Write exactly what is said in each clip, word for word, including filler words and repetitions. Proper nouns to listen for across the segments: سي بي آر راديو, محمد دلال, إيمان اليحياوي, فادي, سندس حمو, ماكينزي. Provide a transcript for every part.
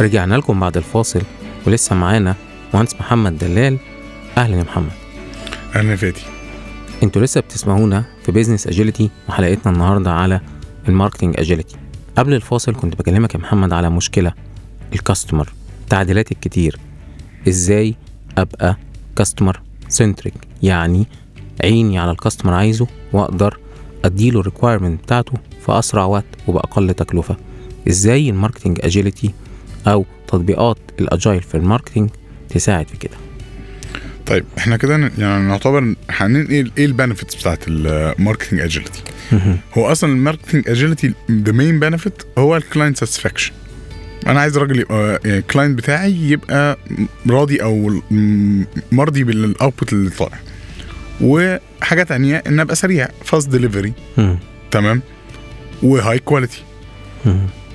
رجعنا لكم بعد الفاصل ولسه معانا مهندس محمد دلال. أهلا يا محمد. أهلا فادي. انتوا لسه بتسمعونا في بيزنس أجيلتي وحلقتنا النهاردة على الماركتينج أجيلتي. قبل الفاصل كنت بكلمك يا محمد على مشكلة الكاستمر، تعديلات الكتير، ازاي أبقى كاستمر سنتريك، يعني عيني على الكاستمر عايزه وأقدر أديله الريكويرمنت بتاعته في أسرع وقت وبأقل تكلفة. ازاي الماركتينج أجيلتي أو تطبيقات الأجايل في الماركتينج تساعد في كده؟ طيب احنا كده يعني نعتبر هننقل ايه البنفيتس بتاعه الماركتنج اجيلتي. هو اصلا الماركتنج اجيلتي ذا مين بنفيت هو الكلاينت ساتسفاكشن. انا عايز الراجل يبقى يعني الكلاينت بتاعي يبقى راضي او مرضي بالاوتبوت اللي طالع، وحاجه ثانيه ان ابقى سريع فاست ديليفري تمام وهاي كواليتي.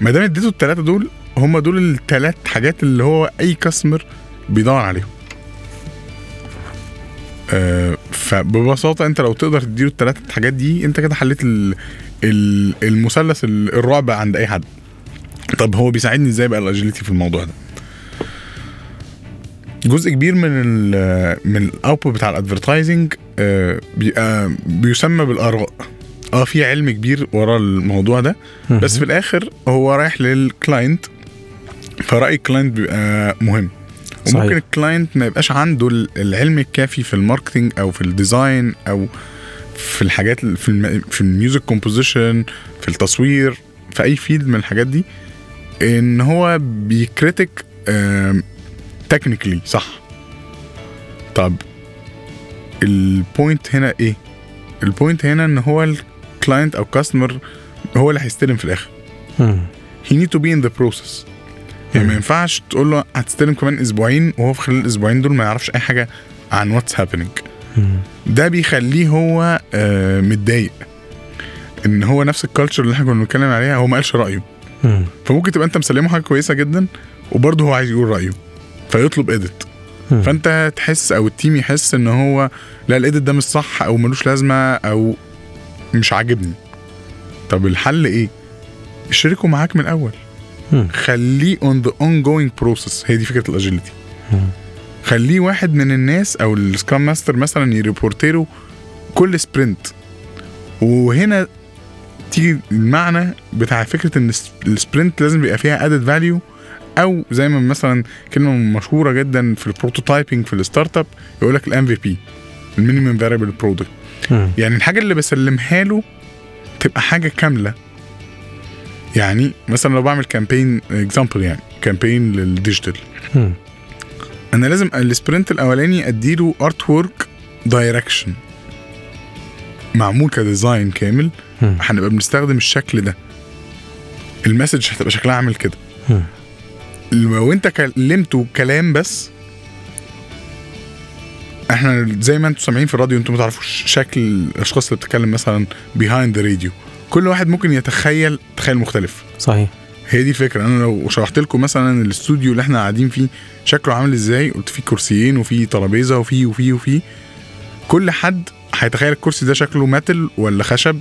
ما دام اديته الثلاثه دول هم دول الثلاث حاجات اللي هو اي كاستمر بيدور عليهم. آه فببساطة انت لو تقدر تديله الثلاث حاجات دي انت كده حليت ال ال المثلث الرعب عند اي حد. طب هو بيساعدني ازاي بقى الاجيلتي في الموضوع ده؟ جزء كبير من ال من الاوتبوت بتاع الادفيرتايزنج آه آه بيسمى بالاراء. اه في علم كبير وراء الموضوع ده، بس في الاخر هو رايح للكلاينت، فرأي الكلاينت بيبقى مهم. وممكن صحيح. الكلاينت ما يبقاش عنده العلم الكافي في الماركتينج او في الديزاين او في الحاجات في الم... في الميوزك كومبوزيشن، في التصوير، في اي فيلد من الحاجات دي، ان هو بيكريتيك تكنيكلي صح. طب البوينت هنا ايه؟ البوينت هنا ان هو الكلاينت او كاستمر هو اللي هيستلم في الاخر. he need to be in the process. يعني ما ينفعش تقول له هتستلم كمان اسبوعين وهو في خلال الاسبوعين دول ما يعرفش اي حاجه عن واتس هابينج. ده بيخليه هو متضايق ان هو نفس الكالتشر اللي احنا كنا بنتكلم عليها هو ما قالش رايه. فممكن تبقى انت مسلمه حاجه كويسه جدا وبرضه هو عايز يقول رايه فيطلب اديت، فانت تحس او التيم يحس ان هو لا الاديت ده مش صح او ملوش لازمه او مش عاجبني. طب الحل ايه؟ شاركه معاك من الاول، خليه on the ongoing process. هي دي فكرة الأجيلتي. خليه واحد من الناس أو السكرام ماستر مثلا يريبورتيره كل سبرنت. وهنا تيجي المعنى بتاع فكرة إن السبرنت لازم يبقى فيها added value، أو زي ما مثلا كلمة مشهورة جدا في البروتوتايبينج في الستارت اب يقولك ال إم في بي minimum viable product. يعني الحاجة اللي بسلمها له تبقى حاجة كاملة. يعني مثلا لو بعمل كامبين اكزامبل يعني كامبين للديجيتال، انا لازم السبرنت الاولاني اديله ارت وورك دايركشن معمول كديزاين كامل، هنبقى بنستخدم الشكل ده، المسج هتبقى شكلها عامل كده. لو انت كلمته كلام بس، احنا زي ما انتم سامعين في الراديو انتم ما تعرفوش شكل الاشخاص اللي بتتكلم مثلا behind the radio، كل واحد ممكن يتخيل تخيل مختلف. صحيح. هي دي الفكره. انا لو شرحت لكم مثلا الاستوديو اللي احنا قاعدين فيه شكله عامل ازاي، قلت فيه كرسيين وفيه ترابيزه وفيه وفيه وفيه، كل حد هيتخيل الكرسي ده شكله ماتل ولا خشب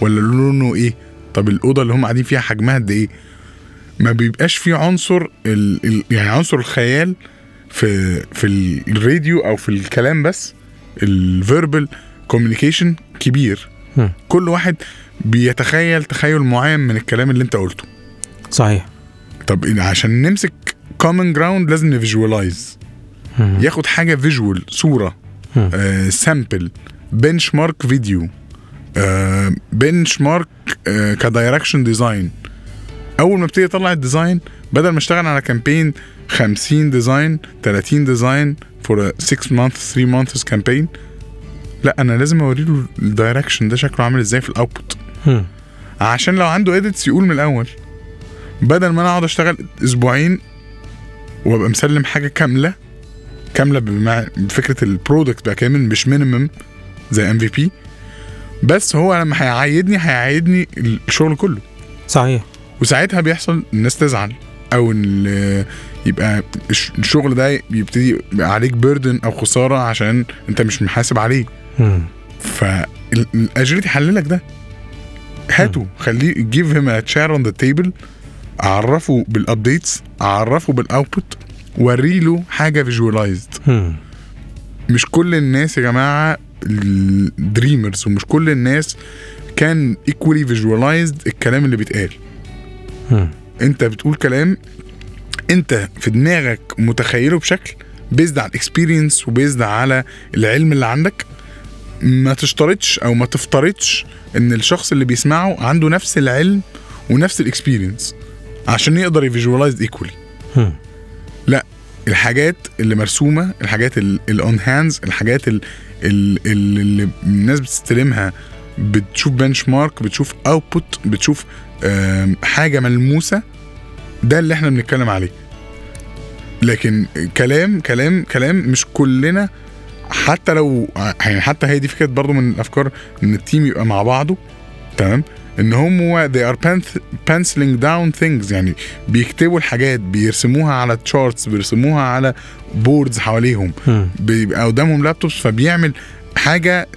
ولا لونه ايه، طب الاوضه اللي هم قاعدين فيها حجمها قد ايه. ما بيبقاش فيه عنصر ال... ال... يعني عنصر الخيال في في الراديو او في الكلام بس، الفيربال كوميونيكيشن كبير. م. كل واحد بيتخيل تخيل معين من الكلام اللي انت قلته. صحيح. طب عشان نمسك common ground لازم نفيجواليز، ياخد حاجة فيجوال، صورة، آه، سامبل، بنش مارك فيديو، آه، بنش مارك آه، كدايركشن ديزاين. أول ما بتيجي طلع الديزاين بدل ما اشتغل على كامبين خمسين ديزاين ثلاثين ديزاين for a six months three months campaign، لا أنا لازم أوريله الدايركشن ده شكله عامل ازاي في الأوبوت، عشان لو عنده اديتس يقول من الأول، بدل ما أنا أقعد أشتغل أسبوعين وأبقى مسلم حاجة كاملة كاملة بفكرة البرودكت بقى كامل مش مينيمم زي إم في بي بس. هو لما هيعايدني هيعايدني الشغل كله. صحيح. وساعتها بيحصل الناس تزعل أو إن يبقى الشغل ده يبتدي عليك بيردن أو خسارة عشان أنت مش محاسب عليه. فالأجيلتي حللك ده، هاتوا خليه give him a chair on the table عرفه بالابديتس، عرفه بالاوتبوت، وري له حاجه فيجوالايزد. مش كل الناس يا جماعه دريمرز، ومش كل الناس كان ايكوالي فيجوالايزد الكلام اللي بيتقال. انت بتقول كلام انت في دماغك متخيله بشكل بيزد على الاكسبيرينس وبيزد على العلم اللي عندك. ما تشترطش او ما تفترضش ان الشخص اللي بيسمعه عنده نفس العلم ونفس الاكسبيرينس عشان يقدر يفيجوالايز ايكولي. لا، الحاجات اللي مرسومه، الحاجات الاون هاندز، الحاجات اللي, اللي الناس بتستلمها، بتشوف بنش مارك، بتشوف اوتبوت، بتشوف حاجه ملموسه، ده اللي احنا بنتكلم عليه. لكن كلام كلام كلام مش كلنا، حتى لو يعني حتى هي دي فكرة برضو من الافكار ان التيم يبقى مع بعضه، تمام، ان هم they are penciling down things، يعني بيكتبوا الحاجات، بيرسموها على charts، بيرسموها على boards حواليهم، بيبقى قدامهم لابتوبس، فبيعمل حاجة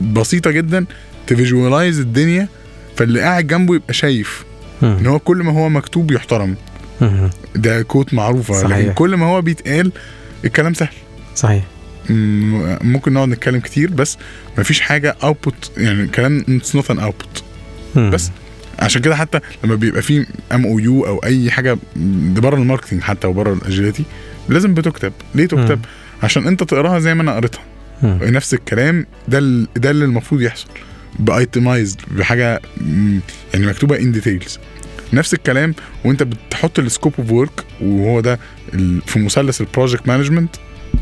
بسيطة جدا تفيجوالايز الدنيا، فاللي قاعد جنبه يبقى شايف ان هو كل ما هو مكتوب يحترم. ده كوت معروفة صحيح. لكن كل ما هو بيتقال الكلام سهل صحيح. ممكن نقعد نتكلم كتير بس مفيش حاجة output، يعني الكلام it's not an output. بس عشان كده حتى لما بيبقى فيه إم أو يو أو أي حاجة ده برا الماركتينج حتى وبرا الأجيلتي لازم بتكتب. ليه تكتب؟ عشان انت تقراها زي ما انا قريتها، نفس الكلام ده ده اللي المفروض يحصل بايتمايزد، بحاجة يعني مكتوبة in details. نفس الكلام وانت بتحط السكوب اوف ورك، وهو ده في مثلث البروجكت مانجمنت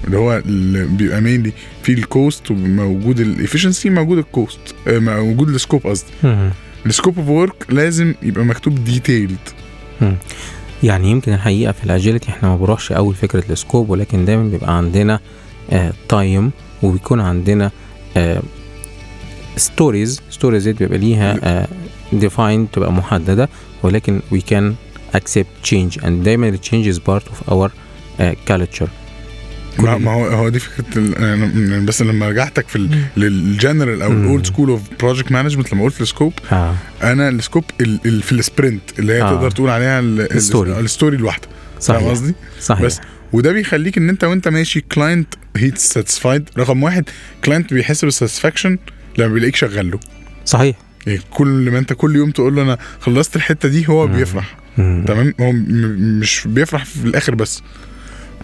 اللي هو اللي بيبقى مينلي في الكوست، وموجود الافيشنسي، موجود الكوست، موجود السكوب. قصدي السكوب اوف ورك لازم يبقى مكتوب ديتيلد. يعني يمكن الحقيقه في الاجيلتي احنا ما بنروحش اول فكره السكوب، ولكن دايما بيبقى عندنا تايم آه وبيكون عندنا ستوريز آه ستوريز بيبقى ليها آه ديفايند، تبقى محدده، ولكن we can accept change and دايما the change is part of our uh, culture. ما هو هو دي فكرة. بس لما رجعتك في للجنرال أو الأولد سكول أوف بروجكت مانجمنت، لما قلت السكوب آه. أنا السكوب في السبرنت اللي هي آه. تقدر تقول عليها الستوري الواحدة، فاهم قصدي؟ بس وده بيخليك إن أنت وأنت ماشي كلاينت هيت ساتسفايد. رقم واحد، كلاينت بيحس بالساتسفاكشن لما بيلاقيك شغال له. صحيح. كل ما انت كل يوم تقول له انا خلصت الحته دي هو بيفرح، تمام، هو م- مش بيفرح في الاخر بس.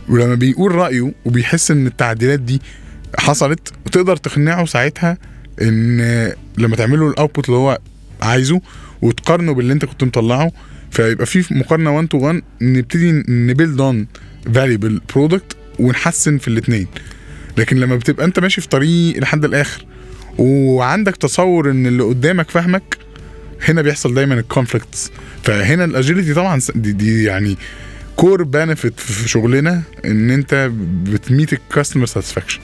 ولما بيقول رايه وبيحس ان التعديلات دي حصلت، وتقدر تقنعه ساعتها ان لما تعمله الاوتبوت اللي هو عايزه وتقارنه باللي انت كنت مطلعه، فيبقى في مقارنه وان تو وان، نبتدي نبيلد اون فاليبل برودكت ونحسن في الاثنين. لكن لما بتبقى انت ماشي في طريق لحد الاخر وعندك تصور ان اللي قدامك فاهمك، هنا بيحصل دايما الكونفليكتس. فهنا الاجيلتي طبعا دي, دي يعني كور بنفيت في شغلنا، ان انت بتميت الكاستمر ساتسفاكشن.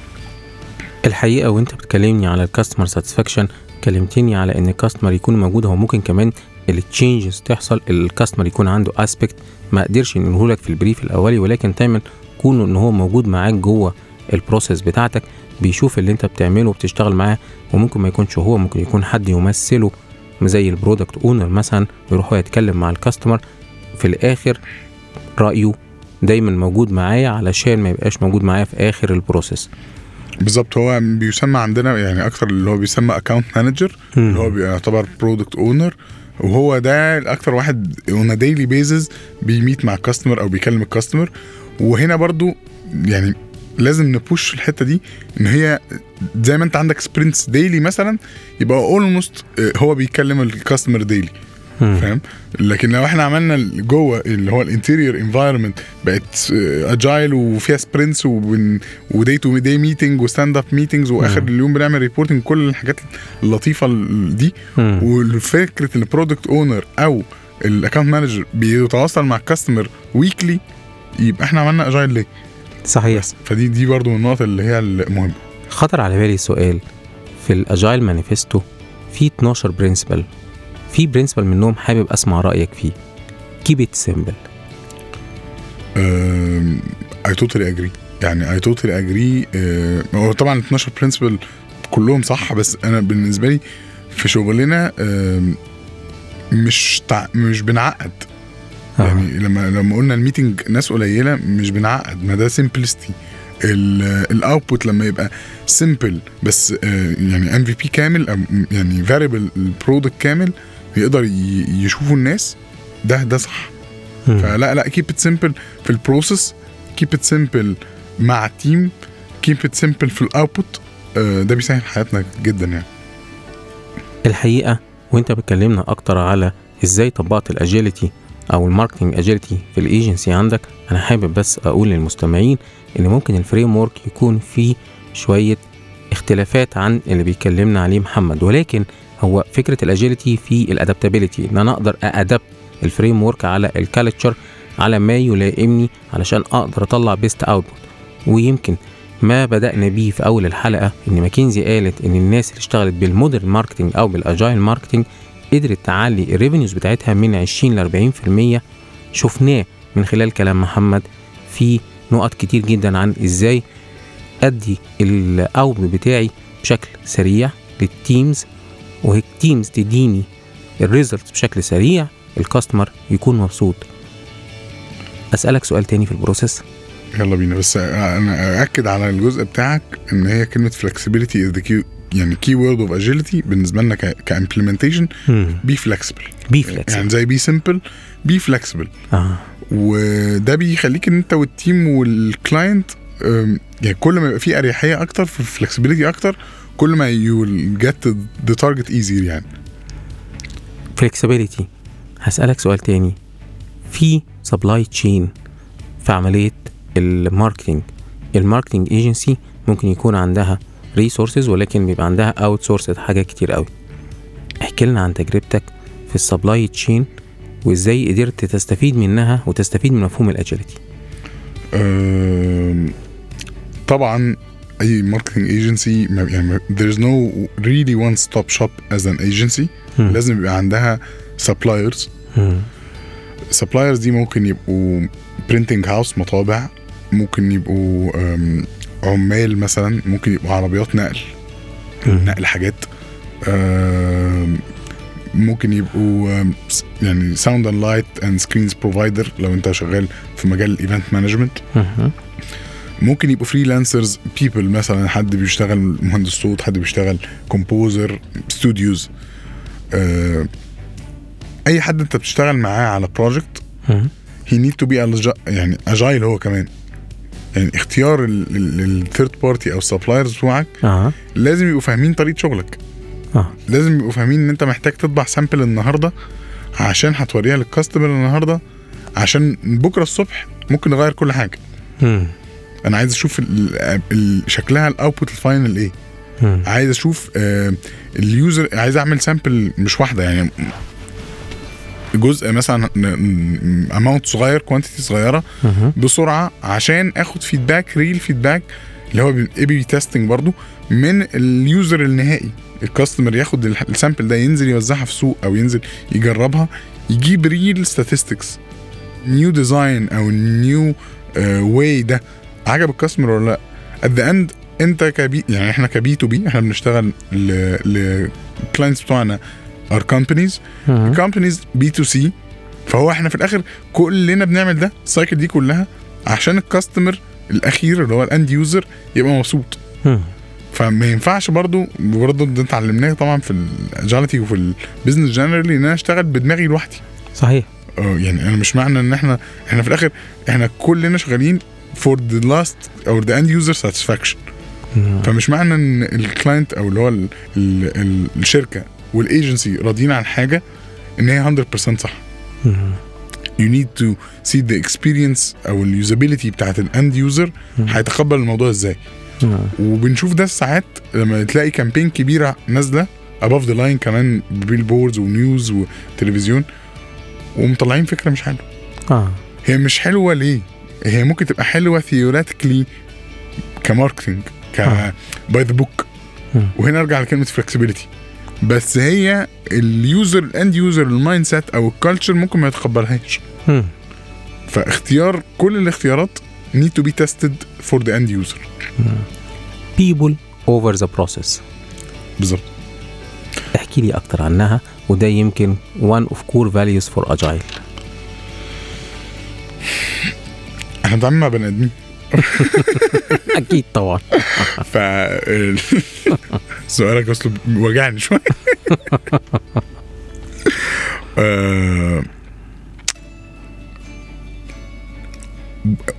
الحقيقه وانت بتكلمني على الكاستمر ساتسفاكشن كلمتني على ان الكاستمر يكون موجود، هو ممكن كمان التشينجز تحصل، الكاستمر يكون عنده اسبيكت ما قدرش ينقله لك في البريف الاولي، ولكن دايما كونه ان هو موجود معاك جوه البروسيس بتاعتك، بيشوف اللي انت بتعمله وبتشتغل معاه. وممكن ما يكونش هو، ممكن يكون حد يمثله زي البرودكت اونر مثلا، يروح يتكلم مع الكاستمر في الاخر رايه دايما موجود معايا علشان ما يبقاش موجود معايا في اخر البروسيس. بالظبط، هو بيسمى عندنا يعني اكتر اللي هو بيسمى اكاونت مانجر، اللي هو بيعتبر برودكت اونر، وهو ده الاكتر واحد اون ديلي بيزز بيميت مع الكاستمر او بيكلم الكاستمر. وهنا برضو يعني لازم نبوش الحتة دي، ان هي زي ما انت عندك سبرينتس ديلي مثلا، يبقى اولموست هو بيكلم الكاستمر ديلي، فاهم؟ لكن لو احنا عملنا جوه اللي هو الانتيريور انفايرمنت بقت اجايل وفيها سبرينتس وداي تو داي ميتنج وستاند اب ميتنجز، واخر اليوم بنعمل ريبورتنج، كل الحاجات اللطيفة دي. والفكرة ان البرودكت اونر او الاكاونت مانجر بيتواصل مع الكاستمر ويكلي، يبقى احنا عملنا اجايل ليه؟ صحيح. فدي دي برضو من النقط اللي هي المهمة. خطر على بالي سؤال، في الأجايل مانيفستو في اتناشر برينسبل، في برينسبل منهم حابب أسمع رأيك فيه. keep it simple. أه... I totally agree. يعني I totally agree. أه... طبعا اتناشر برينسبل كلهم صح، بس أنا بالنسبة لي في شغلنا أه... مش تع... مش بنعقد. يعني لما لما قلنا الميتنج ناس قليله مش بنعقد، ما ده سمبلستي. الاوتبوت لما يبقى سمبل بس يعني ام في بي كامل، يعني فاريبل البرودكت كامل يقدر يشوفه الناس، ده ده صح. فلا لا keep it simple في البروسيس، keep it simple مع تيم، keep it simple في الاوتبوت، ده بيسهل حياتنا جدا. يعني الحقيقه وانت بتكلمنا اكتر على ازاي طبقت الاجيليتي او الماركتنج اجيليتي في الايجنسي عندك، انا حابب بس اقول للمستمعين ان ممكن الفريم وورك يكون فيه شويه اختلافات عن اللي بيكلمنا عليه محمد، ولكن هو فكره الاجيليتي في الادابتابيليتي، ان انا اقدر اادبت الفريم وورك على الكالتشر، على ما يلائمني علشان اقدر اطلع بيست اوتبوت. ويمكن ما بدأنا بيه في أول الحلقة إن ماكينزي قالت إن الناس اللي اشتغلت بالمودرن ماركتينج أو بالأجايل ماركتينج قدرت تعلي الريفينيوز بتاعتها من عشرين لأربعين في المية. شفناه من خلال كلام محمد في نقط كتير جدا عن إزاي أدي الأوب بتاعي بشكل سريع للتيمز، وهيك تيمز تديني الريزلت بشكل سريع، الكاستمر يكون مبسوط. أسألك سؤال تاني في البروسيس، يلا بينا، بس انا اكد على الجزء بتاعك ان هي كلمه flexibility is the key، يعني key word of agility بالنسبه لنا كامبلمنتيشن. بي فلكسبل بي فلكسبل يعني زي بي سمبل بي فلكسبل، وده بيخليك ان انت والتيم والكلاينت يعني كل ما يبقى فيه اريحيه اكتر في الفلكسبيليتي اكتر، كل ما you'll get the target easier. يعني flexibility، هسالك سؤال تاني في سبلاي تشين، في عمليه الماركتينج، الماركتينج ايجنسي ممكن يكون عندها ريسورسز ولكن بيبقى عندها اوت سورس حاجه كتير قوي. احكي لنا عن تجربتك في السبلاي تشين وازاي قدرت تستفيد منها وتستفيد من مفهوم الاجيليتي. أه طبعا اي ماركتينج ايجنسي يعني there is no really one stop shop as an agency، م. لازم يبقى عندها سبلايرز. سبلايرز دي ممكن يبقوا برينتنج هاوس، مطابع، ممكن يبقوا عمال مثلا، ممكن يبقوا عربيات نقل نقل حاجات، ممكن يبقوا يعني ساوند اند لايت اند سكرينز بروفايدر لو انت شغال في مجال الايفنت مانجمنت، ممكن يبقوا فريلانسرز بيبل مثلا، حد بيشتغل مهندس صوت، حد بيشتغل كومبوزر، ستوديوز، اي حد انت بتشتغل معاه على بروجكت he need to be يعني agile. هو كمان يعني اختيار ال third party أو suppliers بتوعك آه. لازم يبقوا فاهمين طريقة شغلك آه. لازم يبقوا فاهمين ان انت محتاج تطبع sample النهاردة عشان هتوريها للكاستمر النهاردة، عشان بكرة الصبح ممكن نغير كل حاجة. م. انا عايز اشوف ال ال شكلها الاوتبوت الفاينل ايه. م. عايز اشوف آه اليوزر، عايز اعمل sample مش واحدة، يعني جزء مثلا اماونت صغير، كوانتيتي صغيره بسرعه، عشان اخد فيدباك، ريل فيدباك اللي هو اي بي تيستنج برضو من اليوزر النهائي. الكاستمر ياخد السامبل ده، ينزل يوزعها في سوق او ينزل يجربها، يجيب ريل ستاتستكس، نيو ديزاين او نيو واي ده عجب الكاستمر ولا لا. ات ذا اند انت كبي يعني احنا كبي تو بي، احنا بنشتغل للكلاينتس بتوعنا our companies companies بي تو سي، فهو احنا في الاخر كلنا بنعمل ده السايكل دي كلها عشان الكاستمر الاخير اللي هو الاند يوزر يبقى مبسوط. فما ينفعش برضو برضو ده اتعلمناه طبعا في الاجيليتي وفي البيزنس جنرالي، ان انا اشتغل بدماغي لوحدي. صحيح، يعني انا مش معنى ان احنا احنا في الاخر احنا كلنا شغالين for the last or the end user satisfaction. فمش معنى ان الكلاينت او اللي هو ال ال ال الشركه والايجنسي راضيين عن حاجه ان هي مية بالمية صح. you need to see the experience او اليوزابيليتي بتاعت الاند يوزر هيتقبل الموضوع ازاي. وبنشوف ده ساعات لما تلاقي كامبين كبيره نازله above the line كمان، بيل بوردز ونيوز وتلفزيون، ومطلعين فكره مش حلوه. آه. هي مش حلوه ليه؟ هي ممكن تبقى حلوه ثيوريتيكلي كماركتنج ك آه. باي ذا بوك. وهنا ارجع لكلمه فلكسبيليتي، بس هي اليوزر الاند يوزر المايند سيت او الكالتشر ممكن ما يتقبلهاش. فاختيار كل الاختيارات need to be tested for the end user. people over the process بالظبط. احكي لي اكتر عنها، وده يمكن one of core values for agile. احنا بنتعامل مع بني ادمين اكيد طبعا. ف سؤالك اصله وجعني شويه.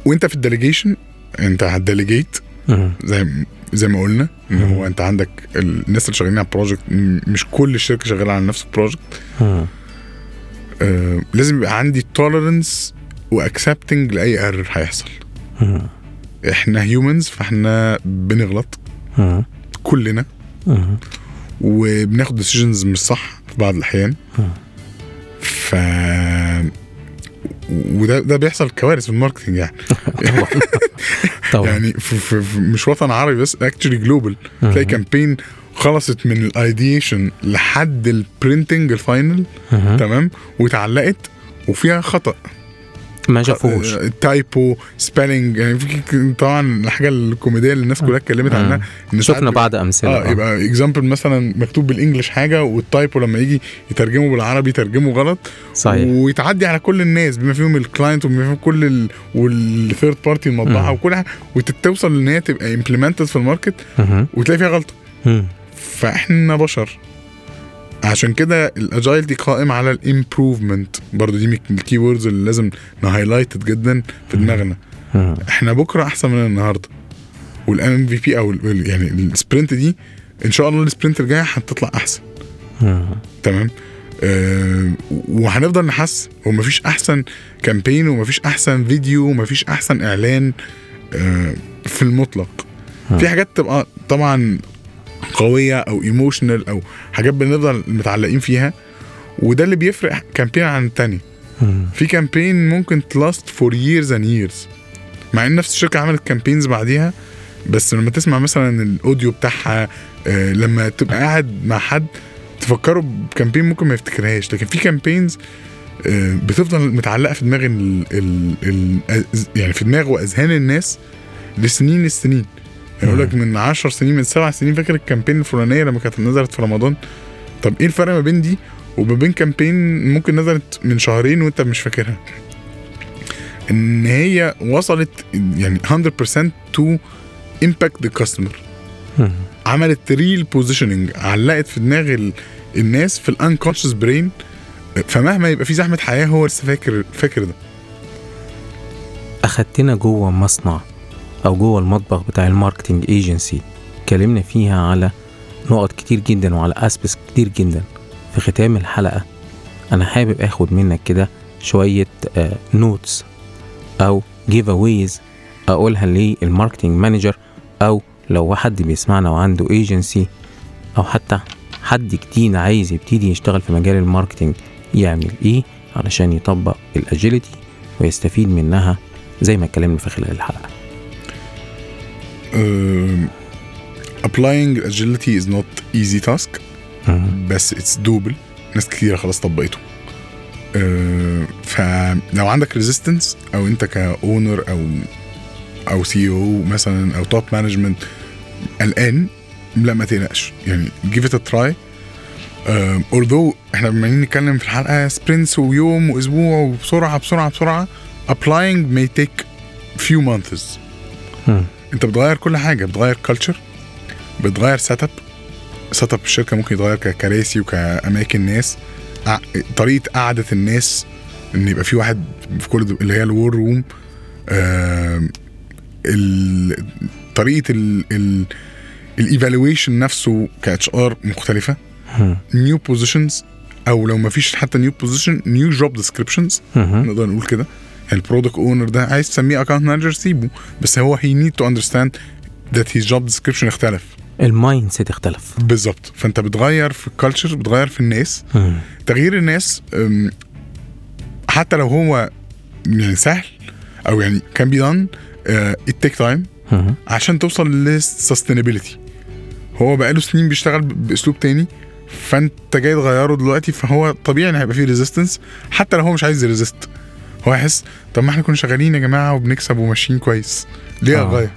وانت في الديليجيشن انت هتديليجيت زي زي ما قلنا ان هو انت عندك الناس اللي شغالين على بروجكت, مش كل الشركه شغاله على نفس البروجكت. آه لازم يبقى عندي tolerance واكسبتنج لاي error هيحصل. احنا humans فاحنا بنغلط كلنا وبناخد decisions مش صح في بعض الاحيان. ف وده ده بيحصل كوارث في الماركتنج يعني. يعني في في في مش وطن عربي بس, اكتشلي جلوبال. تلاقي كامبين خلصت من الايديشن لحد البرينتنج الفاينل تمام, وتعلقت وفيها خطأ ما شافوش, تايبو, سبيلنج. يعني طبعا الحاجه الكوميديه اللي الناس كلها اتكلمت عنها, شفنا بعض امثله. اه يبقى اكزامبل مثلا مكتوب بالانجلش حاجه والتايبو لما يجي يترجمه بالعربي يترجمه غلط صحيح, ويتعدي على كل الناس بما فيهم الكلاينت وبما فيهم كل والثيرد بارتي المطبعه وكلها, وتتوصل ان هي تبقى امبلمنتد في الماركت وتلاقي فيها غلطه. فاحنا بشر, عشان كده الاجايل دي قائم على الامبروفمنت. برضو دي الكي ووردز اللي لازم نهايلايت جدا في دماغنا. احنا بكره احسن من النهارده, والام في بي او يعني السبرنت دي ان شاء الله السبرنت الجاي هتطلع احسن. تمام. أه وهنفضل نحس, ومفيش احسن كامبين ومفيش احسن فيديو ومفيش احسن اعلان أه في المطلق. في حاجات تبقى طبعا قوية أو ايموشنال أو حاجات بنفضل متعلقين فيها, وده اللي بيفرق كامبين عن التاني. في كامبين ممكن تلاست فور years and years, مع ان نفس الشركة عملت كامبينز بعديها, بس لما تسمع مثلا الأوديو بتاعها آه لما تبقى قاعد مع حد تفكروا بكامبين ممكن ما يفتكرهاش. لكن في كامبينز آه بتفضل متعلقة في دماغ ال ال ال يعني في دماغ وأذهان الناس لسنين السنين. يقول لك من عشر سنين من سبع سنين فاكر الكامبين الفلانيه لما كانت نزلت في رمضان. طب ايه الفرق ما بين دي وما بين كامبين ممكن نزلت من شهرين وانت مش فاكرها؟ ان هي وصلت يعني مية بالمية تو امباكت ذا كاستمر, عملت ريل بوزيشننج, علقت في دماغ الناس في الانكونشس برين. فمهما يبقى في زحمه حياه هو لسه فاكر فاكر ده. اخدتنا جوه مصنع او جوه المطبخ بتاع الماركتينج ايجنسي, كلمنا فيها على نقط كتير جدا وعلى اسبس كتير جدا. في ختام الحلقه انا حابب اخد منك كده شويه نوتس او جيف اويز اقولها للماركتينج مانجر, او لو حد بيسمعنا وعنده ايجنسي او حتى حد جديد عايز يبتدي يشتغل في مجال الماركتينج يعمل ايه علشان يطبق الاجيليتي ويستفيد منها زي ما اتكلمنا في خلال الحلقه. Uh, applying agility is not easy task uh-huh. بس it's doable. ناس كتيرة خلاص طبقته. uh, فلو عندك resistance أو أنت كأونر أو أو سي إي أو مثلا أو top management الآن, لا ما تقلقش يعني give it a try. uh, although احنا بمعنين نتكلم في الحلقة sprints ويوم وأسبوع وبسرعة بسرعة بسرعة, applying may take few months. uh-huh. انت بتغير كل حاجه, بتغير culture, بتغير سيت اب سيت اب الشركه ممكن يتغير, ككراسي وكاماكن ناس, طريقه قعده الناس, ان يبقى في واحد في كل اللي هي الور روم, طريقه الايفالويشن نفسه كاتش ار مختلفه, نيو بوزيشنز او لو ما فيش حتى نيو بوزيشن نيو جوب ديسكريبشنز نقدر نقول كده. البرودكت اونر ده عايز تسميه اكاونت مانجر سيبه, بس هو هي نيد تو اندرستاند ذات هيز جوب ديسكريبشن اختلف, المايند سيت اختلف بالظبط. فانت بتغير في الكالتشر, بتغير في الناس. م. تغيير الناس حتى لو هو يعني سهل او يعني كان بيدان التيك تايم عشان توصل للسستينابيلتي. هو بقاله سنين بيشتغل باسلوب تاني, فانت جاي تغيره دلوقتي, فهو طبيعي ان هيبقى فيه ريزيستنس حتى لو هو مش عايز ريزيست. هو يحس طب ما احنا كنا شغالين يا جماعه وبنكسب وماشيين كويس, ليه اغير؟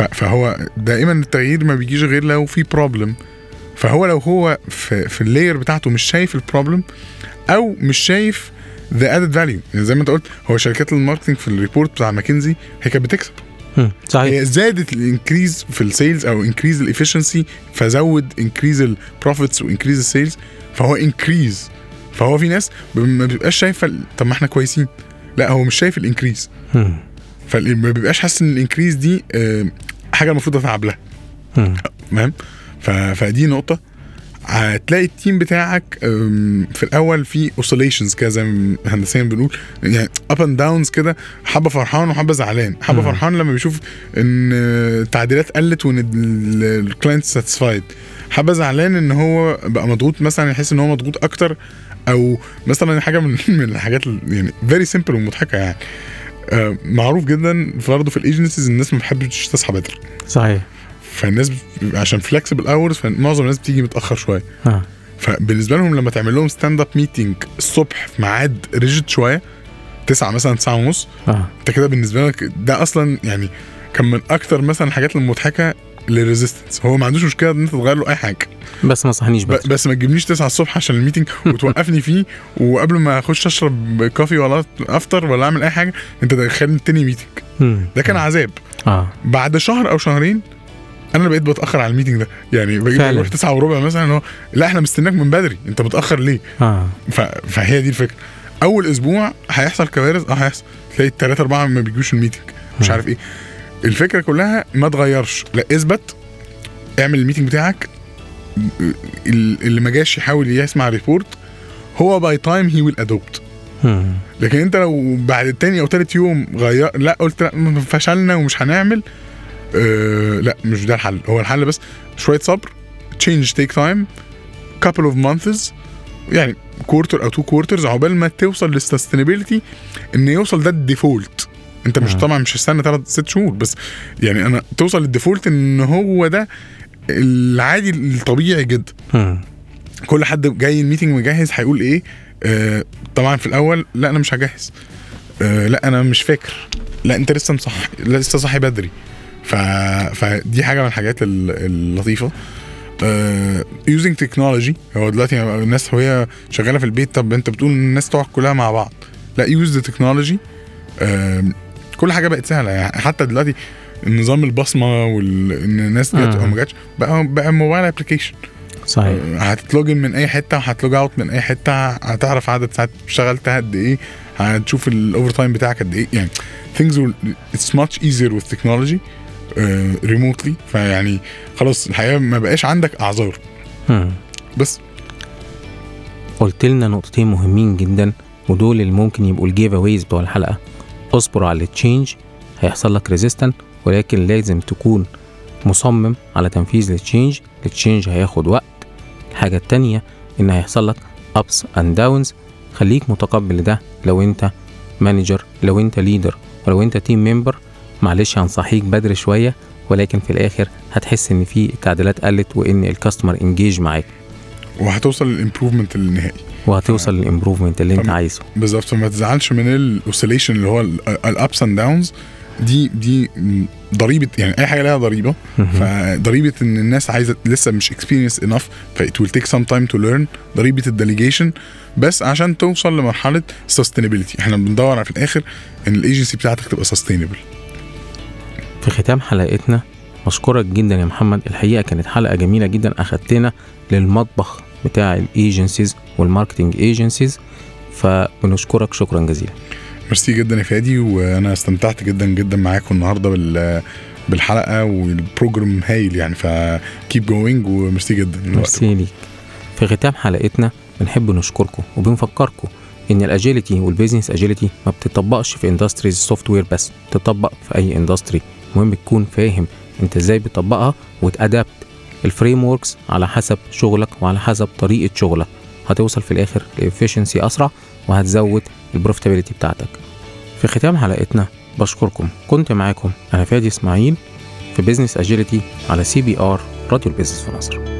آه. فهو دائما التغيير ما بيجيش غير لو في بروبلم. فهو لو هو في, في اللاير بتاعته مش شايف البروبلم او مش شايف ذا ادد فاليو. زي ما انت قلت هو شركات الماركتنج في الريبورت بتاع ماكينزي هي كانت بتكسب صحيح. هي زادت الانكريز في السيلز او انكريز الافيشنسي فزود انكريز البروفيتس وانكريز السيلز فهو انكريز. فهو في ناس ما بيبقاش شايفه طب ما احنا كويسين, لا هو مش شايف الانكريز فما بيبقاش حاسس ان الانكريز دي حاجه المفروض اتعب لها. تمام. فدي نقطه. هتلاقي التيم بتاعك في الاول في oscillations كذا هندسيا بنقول يعني up and downs كده, حبه فرحان وحبه زعلان. حبه فرحان لما بيشوف ان التعديلات قلت وان الكلاينت ساتسفايد, حبه زعلان ان هو بقى مضغوط مثلا يحس ان هو مضغوط اكتر. او مثلا حاجه من الحاجات يعني very simple ومضحكه يعني معروف جدا برضه في الايجنسيز الناس ما بتحبش تصحى بدري صحيح. فالناس عشان flexible hours فمعظم الناس بتيجي متأخر شوية آه. فبالنسبة لهم لما تعمل لهم stand up meeting الصبح في ميعاد ريجيد شوية تسعة مثلا تسعة ونص آه. انت كده بالنسبة لك ده اصلا يعني كان من اكتر مثلا الحاجات المضحكة للريزيستنس. هو ما عندوش مشكلة ان انت تغير له اي حاجة بس ما صحنيش بس, بس ما تجيبنيش تسعة الصبح عشان الميتينج وتوقفني فيه وقبل ما اخش اشرب كافي ولا افطر ولا اعمل اي حاجة انت دخلني تاني ميتينج. ده كان عذاب آه. بعد شهر او شهرين انا بقيت بتاخر على الميتنج ده يعني بجيب اروح تسعة وربع مثلا هو لا احنا مستناك من بدري انت متاخر ليه آه. ف... فهي دي الفكره. اول اسبوع هيحصل كوارث اه هيحصل تلاقي الثلاثه اربعه ما بيجوش الميتنج مش آه. عارف ايه الفكره كلها ما تغيرش. لا اثبت اعمل الميتنج بتاعك اللي ما جاش يحاول يسمع ريبورت هو باي تايم هي ويل ادوبت. لكن انت لو بعد الثاني او ثالث يوم غير لا قلت لا فشلنا ومش هنعمل أه لا مش ده الحل. هو الحل بس شوية صبر change take time couple of months يعني quarter أو two quarters عقبال ما توصل لل sustainability إن يوصل ده الديفولت. أنت مش طبعا مش هستنى تلات ست شهور بس يعني أنا توصل للديفولت إن هو ده العادي الطبيعي جدا. كل حد جاي الميتنج مجهز هيقول إيه أه طبعا في الأول لا أنا مش هجهز أه لا أنا مش فاكر لا أنت لسه مصح لا لسه صاحي بدري. فدي حاجة من الحاجات اللطيفة. uh, using technology هو دلوقتي الناس هي شغالة في البيت طب انت بتقول الناس تقعد كلها مع بعض لا use the technology. uh, كل حاجة بقت سهلة يعني حتى دلوقتي النظام البصمة والناس دلوقتي ما جاتش بقى بقى موبايل application صحيح. uh, هتتلوجن من اي حتة وهتلوج اوت من اي حتة هتعرف عدد ساعات شغلتها قد ايه هتشوف الاوفر تايم بتاعك قد ايه يعني things will it's much easier with technology ريموتلي. فيعني خلاص الحقيقة ما بقاش عندك أعذار. بس قلت لنا نقطتين مهمين جدا ودول اللي ممكن يبقوا الجيف اويز بتوع الحلقة. اصبر على التشينج هيحصل لك ريزيستنت ولكن لازم تكون مصمم على تنفيذ التشينج. التشينج هياخد وقت. الحاجة التانية ان هيحصل لك ups and downs خليك متقبل ده. لو انت مانجر لو انت ليدر ولو انت تيم ممبر معلش هنصحيك بدري شوية ولكن في الآخر هتحس ان في تعديلات قلت وان الكاستمر انجيج معاك وهتوصل للامبروفمنت النهائي وهتوصل ف... للامبروفمنت اللي ف... انت عايزه بالظبط. ما تزعلش من الاوسيليشن اللي هو الابس اند داونز دي دي ضريبة يعني اي حاجة لها ضريبة فضريبة ان الناس عايزة لسه مش experience enough فit will take some time to learn ضريبة الديليجيشن بس عشان توصل لمرحلة sustainability. احنا بندور في الآخر ان الايجنسي بتاعتك تبقى sustainable. في ختام حلقتنا مشكورك جدا يا محمد. الحقيقة كانت حلقة جميلة جدا أخدتنا للمطبخ بتاع الايجنسيز والماركتينج ايجنسيز فبنشكرك شكرا جزيلا. مرسي جدا يا فادي وأنا استمتعت جدا جدا معاكم النهاردة بالحلقة والبروجرام هايل يعني فكيب جوينج ومرسي جدا. مرسي ليك. في ختام حلقتنا بنحب نشكركم وبنفكركم ان الاجيلتي والبيزنس اجيلتي ما بتطبقش في اندستريز السوفت وير بس تطبق في اي اندستري. مهم تكون فاهم انت ازاي بتطبقها وتادابت الفريم ووركس على حسب شغلك وعلى حسب طريقه شغلك هتوصل في الاخر لافيشنسي اسرع وهتزود البروفيتابيلتي بتاعتك. في ختام حلقتنا بشكركم. كنت معاكم انا فادي اسماعيل في بيزنس اجيلتي على سي بي آر راديو البيزنس في مصر.